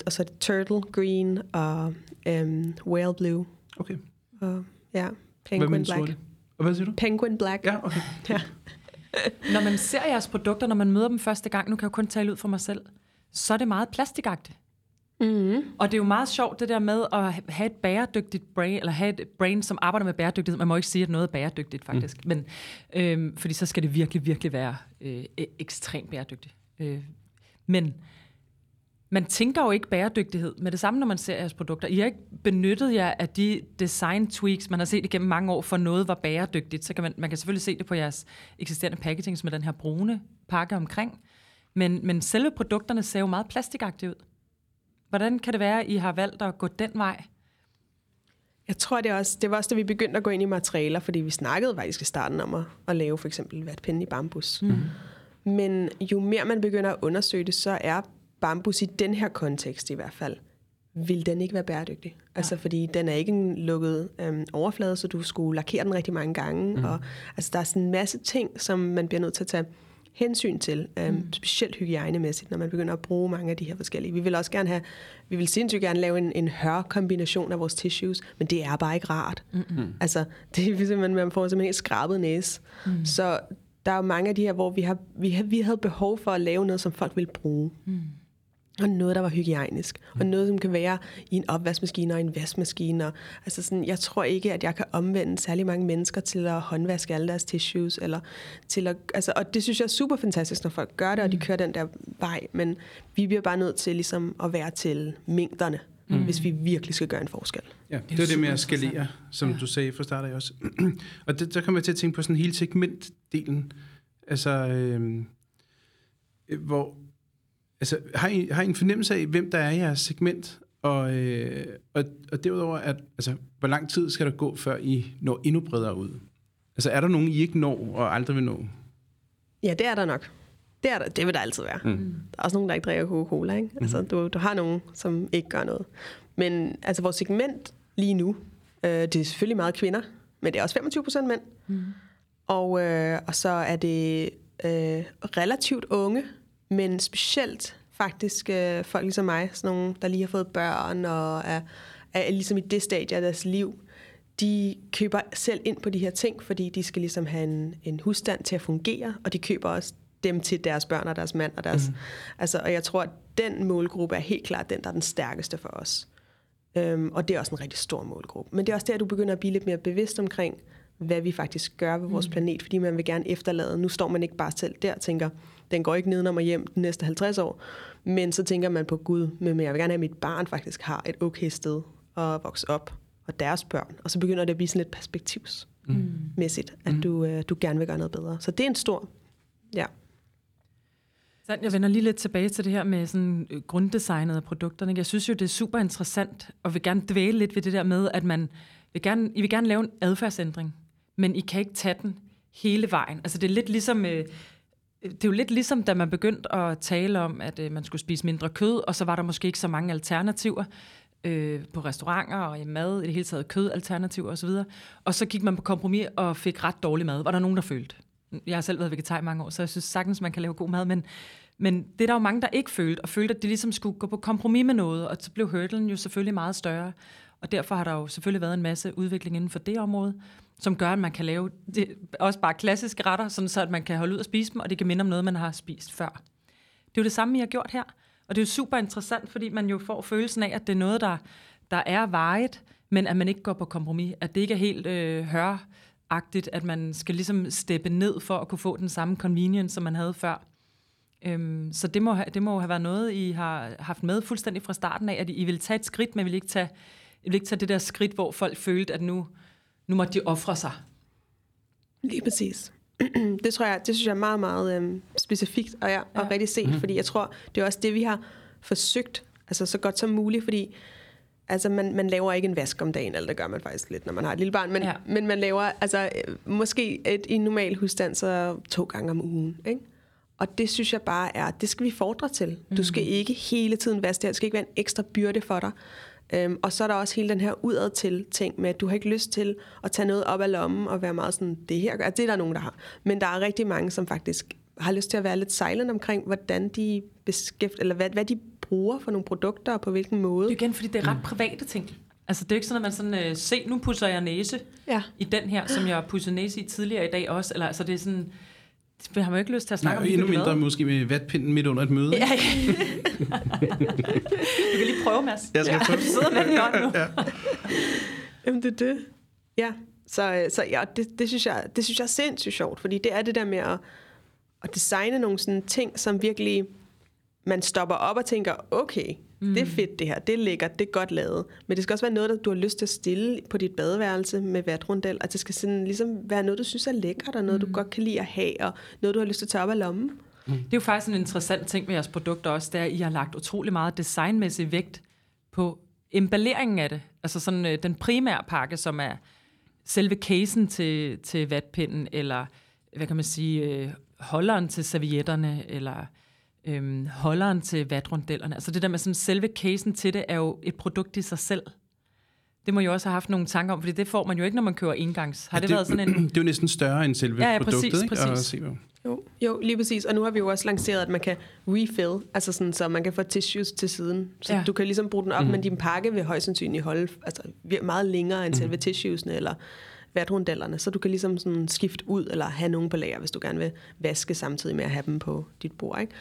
Og så er det turtle green og whale blue. Okay. Og penguin black. Hvad siger du? Penguin black. Ja, okay. Når man ser jeres produkter, når man møder dem første gang, nu kan jeg kun tale ud for mig selv, så er det meget plastikagtigt. Mm-hmm. Og det er jo meget sjovt det der med at have et bæredygtigt brain, eller have et brain, som arbejder med bæredygtighed. Man må ikke sige, at noget er bæredygtigt faktisk, men fordi så skal det virkelig, virkelig være ekstremt bæredygtigt. Men man tænker jo ikke bæredygtighed med det samme, når man ser jeres produkter. I har ikke benyttet jer af de design tweaks, man har set igennem mange år, for noget var bæredygtigt. Så kan man kan selvfølgelig se det på jeres eksisterende packaging, som er den her brune pakke omkring. Men selve produkterne ser jo meget plastikagtige ud. Hvordan kan det være, at I har valgt at gå den vej? Jeg tror, det var også, da vi begyndte at gå ind i materialer, fordi vi snakkede faktisk i starten om at lave for eksempel vatpinde i bambus. Mm. Men jo mere man begynder at undersøge det, så er bambus i den her kontekst i hvert fald, vil den ikke være bæredygtig. Altså fordi den er ikke en lukket overflade, så du skulle lakere den rigtig mange gange. Og, altså der er sådan en masse ting, som man bliver nødt til at tage hensyn til, specielt hygiejnemæssigt, når man begynder at bruge mange af de her forskellige. Vi vil sindssygt gerne lave en hørkombination af vores tissues, men det er bare ikke rart. Mm-hmm. Altså, det er simpelthen, man får simpelthen helt skrabet næse. Mm. Så der er mange af de her, hvor vi havde behov for at lave noget, som folk ville bruge. Mm. Og noget, der var hygiejnisk. Mm. Og noget, som kan være i en opvaskemaskine og en vaskemaskine. Altså sådan, jeg tror ikke, at jeg kan omvende særlig mange mennesker til at håndvaske alle deres tissues. Eller til at, altså, og det synes jeg er super fantastisk, når folk gør det, og de kører den der vej. Men vi bliver bare nødt til ligesom, at være til mængderne, hvis vi virkelig skal gøre en forskel. Ja, det er det med at skalere, som du sagde fra starten også. Og der kommer jeg til at tænke på sådan hele segmentdelen. Altså, hvor... Altså, har I en fornemmelse af, hvem der er i jeres segment, Og derudover, at, altså, hvor lang tid skal der gå, før I når endnu bredere ud? Altså, er der nogen, I ikke når og aldrig vil nå? Ja, det er der nok. Det vil der altid være. Mm. Der er også nogen, der ikke drikker Coca-Cola, ikke? Mm. Altså, du har nogen, som ikke gør noget. Men altså, vores segment lige nu, det er selvfølgelig meget kvinder, men det er også 25% mænd. Mm. Og så er det relativt unge, men specielt faktisk folk ligesom mig, sådan nogle, der lige har fået børn og er ligesom i det stadie af deres liv, de køber selv ind på de her ting, fordi de skal ligesom have en husstand til at fungere, og de køber også dem til deres børn og deres mand og deres... Mm. Altså, og jeg tror, at den målgruppe er helt klart den, der er den stærkeste for os. Og det er også en rigtig stor målgruppe. Men det er også der, du begynder at blive lidt mere bevidst omkring, hvad vi faktisk gør ved vores planet, fordi man vil gerne efterlade. Nu står man ikke bare selv der og tænker, den går ikke nedenom og hjem de næste 50 år, men så tænker man på Gud, men jeg vil gerne have, at mit barn faktisk har et okay sted at vokse op, og deres børn. Og så begynder det at blive sådan lidt perspektivsmæssigt, at du gerne vil gøre noget bedre. Så det er en stor... Ja. Så jeg vender lige lidt tilbage til det her med sådan grunddesignet af produkterne. Jeg synes jo, det er super interessant, og vil gerne dvæle lidt ved det der med, at I vil gerne lave en adfærdsændring, men I kan ikke tage den hele vejen. Altså det er lidt ligesom... Det er jo lidt ligesom, da man begyndte at tale om, at man skulle spise mindre kød, og så var der måske ikke så mange alternativer på restauranter og i mad, i det hele taget kødalternativer osv. Og så gik man på kompromis og fik ret dårlig mad. Var der nogen, der følte? Jeg har selv været vegetar i mange år, så jeg synes sagtens, man kan lave god mad, men det er der jo mange, der ikke følte, og følte, at de ligesom skulle gå på kompromis med noget, og så blev hurdlen jo selvfølgelig meget større. Og derfor har der jo selvfølgelig været en masse udvikling inden for det område, som gør, at man kan lave også bare klassiske retter, sådan så at man kan holde ud og spise dem, og det kan minde om noget, man har spist før. Det er jo det samme, I har gjort her, og det er jo super interessant, fordi man jo får følelsen af, at det er noget, der er vejet, men at man ikke går på kompromis, at det ikke er helt høragtigt, at man skal ligesom steppe ned for at kunne få den samme convenience, som man havde før. Så det må have været noget, I har haft med fuldstændig fra starten af, at I ville tage et skridt, men I ville ikke tage det der skridt, hvor folk følte, at nu måtte de ofre sig. Lige præcis. Det synes jeg er meget, meget specifikt og rigtig set, fordi jeg tror, det er også det, vi har forsøgt, altså så godt som muligt, fordi altså, man laver ikke en vask om dagen, eller det gør man faktisk lidt, når man har et lille barn, men man laver altså måske en normal husstand så 2 gange om ugen, ikke? Og det synes jeg bare er, det skal vi fordre til. Mm-hmm. Du skal ikke hele tiden vaske det her, det skal ikke være en ekstra byrde for dig. Og så er der også hele den her udadtil ting med, at du har ikke lyst til at tage noget op af lommen og være meget sådan, det her gør. Altså, det er der nogen, der har. Men der er rigtig mange, som faktisk har lyst til at være lidt silent omkring, hvordan de eller hvad de bruger for nogle produkter og på hvilken måde. Det er igen, fordi det er ret private ting. Altså det er ikke sådan, at man sådan, se nu pudser jeg næse i den her, som jeg pudsede næse i tidligere i dag også. Eller altså det er sådan... Det har man jo ikke lyst til at snakke om. Endnu mindre måske med vatpinden midt under et møde. Ja. Du kan lige prøve, Mads. Jeg skal prøve. Du sidder med den i hånden nu. Jamen, det er det. Ja, så ja, det synes jeg er sindssygt sjovt, fordi det er det der med at designe nogle sådan ting, som virkelig man stopper op og tænker, okay, det er fedt det her, det er lækkert, det er godt lavet. Men det skal også være noget, der du har lyst til at stille på dit badeværelse med vatrundel, og det skal sådan ligesom være noget, du synes er lækkert, og noget, du godt kan lide at have, og noget, du har lyst til at tage op af lommen. Det er jo faktisk en interessant ting med jeres produkter også, det er, at I har lagt utrolig meget designmæssig vægt på emballeringen af det. Altså sådan den primære pakke, som er selve casen til vatpinden, eller hvad kan man sige, holderen til servietterne, eller... holderen til vatrundellerne. Altså det der med sådan, selve casen til det, er jo et produkt i sig selv. Det må jo også have haft nogle tanker om, fordi det får man jo ikke, når man køber engangs. Har det været sådan en... Det er jo næsten større end selve produktet, præcis, ikke? Præcis. Jo, lige præcis. Og nu har vi jo også lanceret, at man kan refill, altså sådan, så man kan få tissues til siden. Så du kan ligesom bruge den op, men din pakke vil højst sandsynligt holde altså, meget længere end selve tissuesne, eller vatrundellerne, så du kan ligesom sådan skifte ud, eller have nogen på lager, hvis du gerne vil vaske samtidig med at have dem på dit bord, ikke?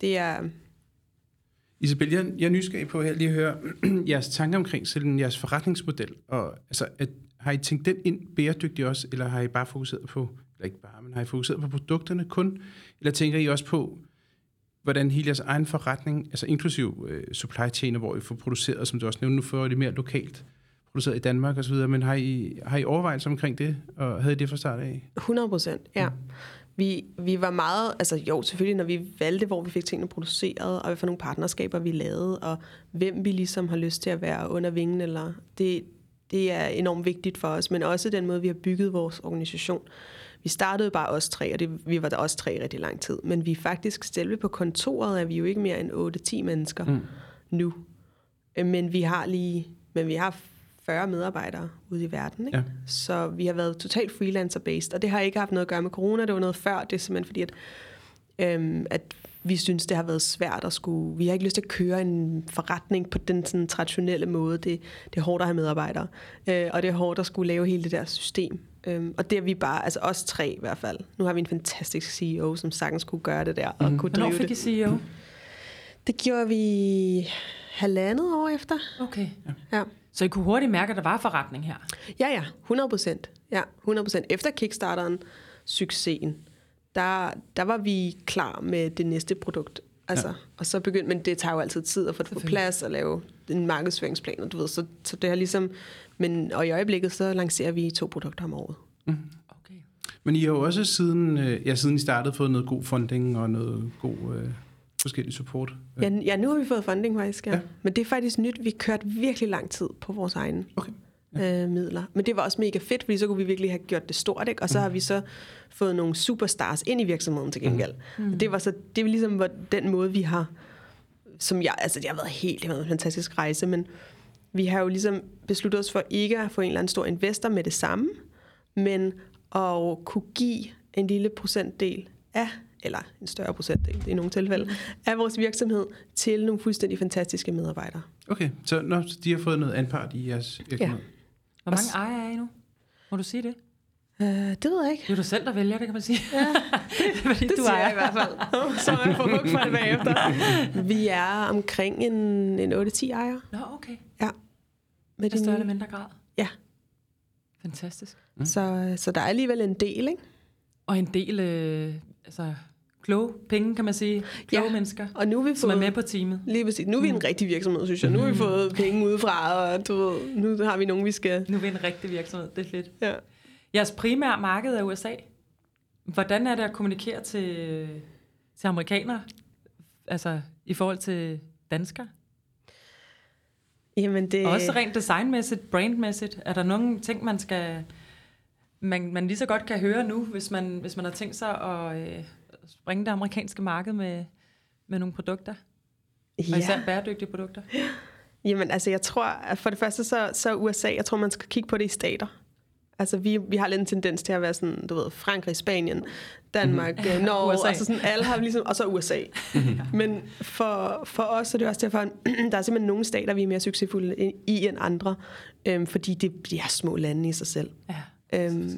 Det er... Isabel, jeg er nysgerrig på her lige at høre jeres tanker omkring selv jeres forretningsmodel. Og, altså, har I tænkt den ind bæredygtigt også, eller har I bare fokuseret på, eller ikke bare, men har I fokuseret på produkterne kun, eller tænker I også på, hvordan hele jeres egen forretning, altså inklusiv supply chain, hvor I får produceret, som du også nævnte, nu får det mere lokalt, produceret i Danmark osv., men har I overvejelser omkring det, og havde I det fra start af? 100%, ja. Vi var meget, altså jo selvfølgelig, når vi valgte, hvor vi fik tingene produceret, og hvad for nogle partnerskaber vi lavede, og hvem vi ligesom har lyst til at være under vingen, eller det er enormt vigtigt for os, men også den måde, vi har bygget vores organisation. Vi startede bare os tre, og vi var der også tre rigtig lang tid, men vi faktisk selve på kontoret, er vi jo ikke mere end 8-10 mennesker nu. Men vi har 40 medarbejdere ude i verden, ikke? Ja. Så vi har været totalt freelancer-based, og det har ikke haft noget at gøre med corona, det var noget før, det er simpelthen fordi, at vi synes, det har været svært at skulle, vi har ikke lyst til at køre en forretning på den sådan, traditionelle måde, det er hårdt at have medarbejdere, og det er hårdt at skulle lave hele det der system, og det er vi bare, altså os tre i hvert fald, nu har vi en fantastisk CEO, som sagtens kunne gøre det der, og kunne drive det. Hvornår fik I CEO? Det gjorde vi 1,5 år efter. Okay. Ja. Så I kunne hurtigt mærke, at der var forretning her? Ja, 100%. Ja, 100%. Efter Kickstarteren, succesen, der var vi klar med det næste produkt. Altså, ja. Og så begyndte, men det tager jo altid tid at få det på plads og lave en markedsføringsplan, og du ved, så det her ligesom, men og i øjeblikket, så lancerer vi 2 produkter om året. Mm-hmm. Okay. Men I har jo også siden I startede, fået noget god funding og noget god... forskellige support. Ja, nu har vi fået funding faktisk, ja. Men det er faktisk nyt. Vi kørte virkelig lang tid på vores egne midler. Men det var også mega fedt, fordi så kunne vi virkelig have gjort det stort, ikke? Og så har vi så fået nogle superstars ind i virksomheden til gengæld. Det var ligesom den måde, vi har... Det har været en fantastisk rejse, men vi har jo ligesom besluttet os for ikke at få en eller anden stor investor med det samme, men at kunne give en lille procentdel af... eller en større procentdel i nogle tilfælde, af vores virksomhed til nogle fuldstændig fantastiske medarbejdere. Okay, så når de har fået noget anpart i jeres virksomhed. Ja. Hvor mange ejer er I nu? Må du sige det? Det ved jeg ikke. Det er du selv, der vælger, det kan man sige. Ja, det du siger jeg i hvert fald. Så jeg får hug for det bagefter. Vi er omkring en 8-10 ejer. Nå, okay. Ja. Med større eller mindre grad? Ja. Fantastisk. Mm. Så der er alligevel en del, ikke? Og en del... altså kloge penge, kan man sige. Kloge mennesker, og nu vi som er med på teamet. Lige præcis. Nu er vi en rigtig virksomhed, synes jeg. Nu har vi fået penge udefra, og du ved, nu har vi nogen, vi skal... Nu er vi en rigtig virksomhed, det er fedt. Ja. Jeres primære marked er USA. Hvordan er det at kommunikere til amerikanere? Altså i forhold til danskere? Jamen det... Også rent designmæssigt, brandmæssigt. Er der nogen ting, man skal... Man lige så godt kan høre nu, hvis man har tænkt sig at springe det amerikanske marked med nogle produkter. Ja. Og især bæredygtige produkter. Jamen, altså jeg tror, at for det første så USA, jeg tror, man skal kigge på det i stater. Altså vi har lidt en tendens til at være sådan, du ved, Frankrig, Spanien, Danmark, Norge, USA. Og så sådan alle har ligesom, og så USA. Men for os så er det også derfor, der er simpelthen nogle stater, vi er mere succesfulde i end andre, fordi det er små lande i sig selv. Ja.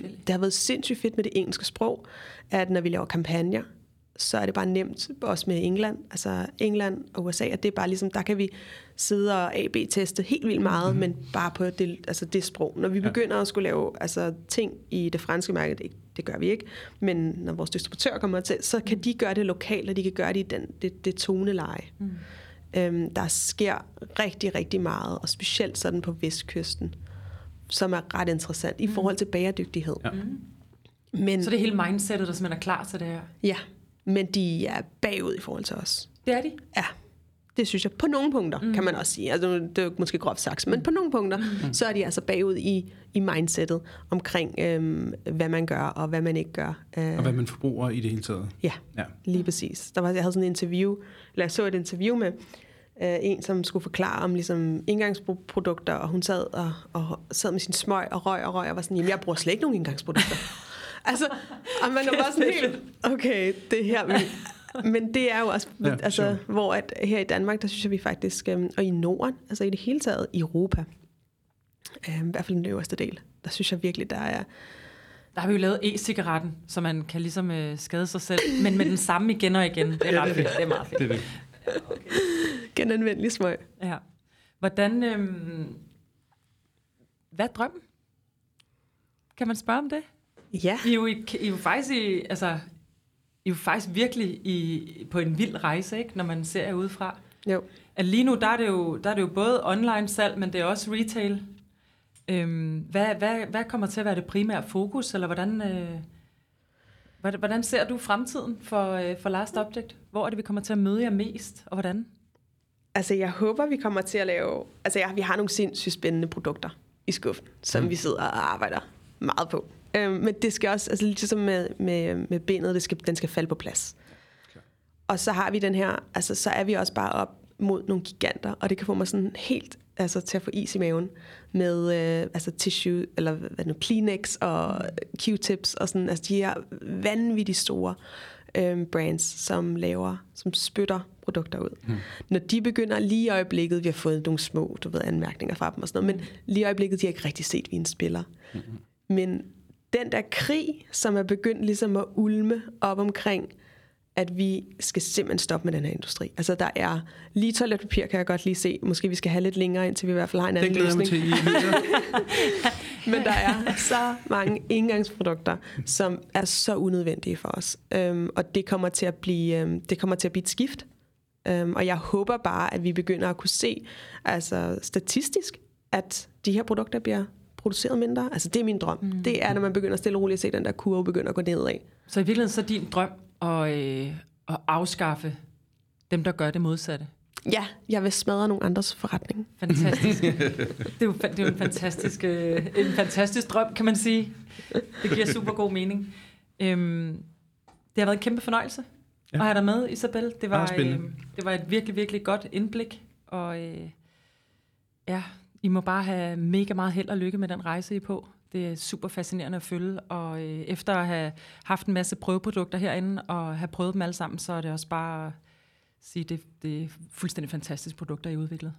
Det har været sindssygt fedt med det engelske sprog, at når vi laver kampagner, så er det bare nemt, også med England. Altså England og USA, at det er bare ligesom, der kan vi sidde og AB-teste helt vildt meget, men bare på det, altså det sprog. Når vi begynder at skulle lave altså, ting i det franske marked, det gør vi ikke, men når vores distributør kommer til, så kan de gøre det lokalt, og de kan gøre det i det toneleje. Der sker rigtig, rigtig meget, og specielt sådan på vestkysten, som er ret interessant i forhold til bæredygtighed. Ja. Men, så det er hele mindsetet, der simpelthen er klar til det her? Ja, men de er bagud i forhold til os. Det er de? Ja, det synes jeg. På nogle punkter, kan man også sige. Altså, det er måske groft sagt, men på nogle punkter, så er de altså bagud i mindsetet omkring, hvad man gør og hvad man ikke gør. Og hvad man forbruger i det hele taget. Ja, lige præcis. Jeg havde sådan et interview, eller jeg så et interview med... en, som skulle forklare om ligesom indgangsprodukter, og hun sad og sad med sin smøg og røg, og var sådan, jamen, jeg bruger slet ikke nogen indgangsprodukter. Altså, og man var bare sådan helt, okay, det her, men det er jo også, altså, hvor at her i Danmark, der synes jeg, vi faktisk, og i Norden, altså i det hele taget, i Europa, i hvert fald den øverste del, der synes jeg virkelig, der har vi jo lavet e-cigaretten, så man kan ligesom skade sig selv, men med den samme igen og igen. Det er ret fedt, det er meget fedt. Det er det. Ja, okay. Genanvendelig smøg. Ja. Hvordan, hvad er drømmen? Kan man spørge om det? Ja. I er jo faktisk virkelig på en vild rejse, ikke? Når man ser herudefra. Jo. At lige nu, der er det jo både online salg, men det er også retail. Hvad kommer til at være det primære fokus, eller hvordan... Hvordan ser du fremtiden for Last Object? Hvor er det, vi kommer til at møde jer mest, og hvordan? Altså, jeg håber, vi kommer til at lave... Altså, vi har nogle sindssygt spændende produkter i skuffen, som vi sidder og arbejder meget på. Men det skal også, altså ligesom med benet, den skal falde på plads. Okay. Og så har vi den her, altså så er vi også bare op mod nogle giganter, og det kan få mig sådan helt altså, til at få is i maven med altså tissue, eller hvad nu, Kleenex og Q-tips og sådan, altså de her vanvittigt store brands, som spytter produkter ud. Mm. Når de begynder lige i øjeblikket, vi har fået nogle små, anmærkninger fra dem og sådan noget, men lige i øjeblikket, de har ikke rigtig set, vi en spiller. Mm. Men den der krig, som er begyndt ligesom at ulme op omkring, at vi skal simpelthen stoppe med den her industri. Altså der er lige toiletpapir, kan jeg godt lige se. Måske vi skal have lidt længere, indtil vi i hvert fald har en anden løsning. Det glæder mig til. Men der er så mange engangsprodukter, som er så unødvendige for os. Og det kommer til at blive, et skift. Og jeg håber bare, at vi begynder at kunne se, altså statistisk, at de her produkter bliver produceret mindre. Altså, det er min drøm. Mm. Det er, når man begynder stille og roligt at se den der kurve begynder at gå nedad. Så i virkeligheden så er din drøm at afskaffe dem, der gør det modsatte? Ja, jeg vil smadre nogle andres forretning. Fantastisk. Det er jo en fantastisk drøm, kan man sige. Det giver super god mening. Det har været en kæmpe fornøjelse at have dig med, Isabel. Det var et virkelig, virkelig godt indblik. Og I må bare have mega meget held og lykke med den rejse, I er på. Det er super fascinerende at følge, og efter at have haft en masse prøveprodukter herinde, og have prøvet dem alle sammen, så er det også bare at sige, det er fuldstændig fantastiske produkter, I udviklet.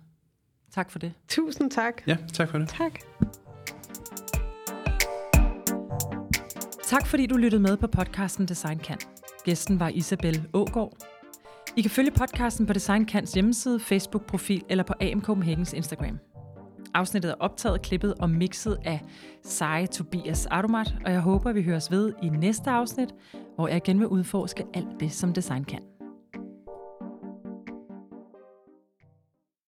Tak for det. Tusind tak. Ja, tak for det. Tak. Tak fordi du lyttede med på podcasten DesignKant. Gæsten var Isabel Aagård. I kan følge podcasten på DesignKants hjemmeside, Facebook-profil eller på AMK Pagens Instagram. Afsnittet er optaget, klippet og mixet af seje Tobias Automat, og jeg håber, vi høres ved i næste afsnit, hvor jeg igen vil udforske alt det, som design kan.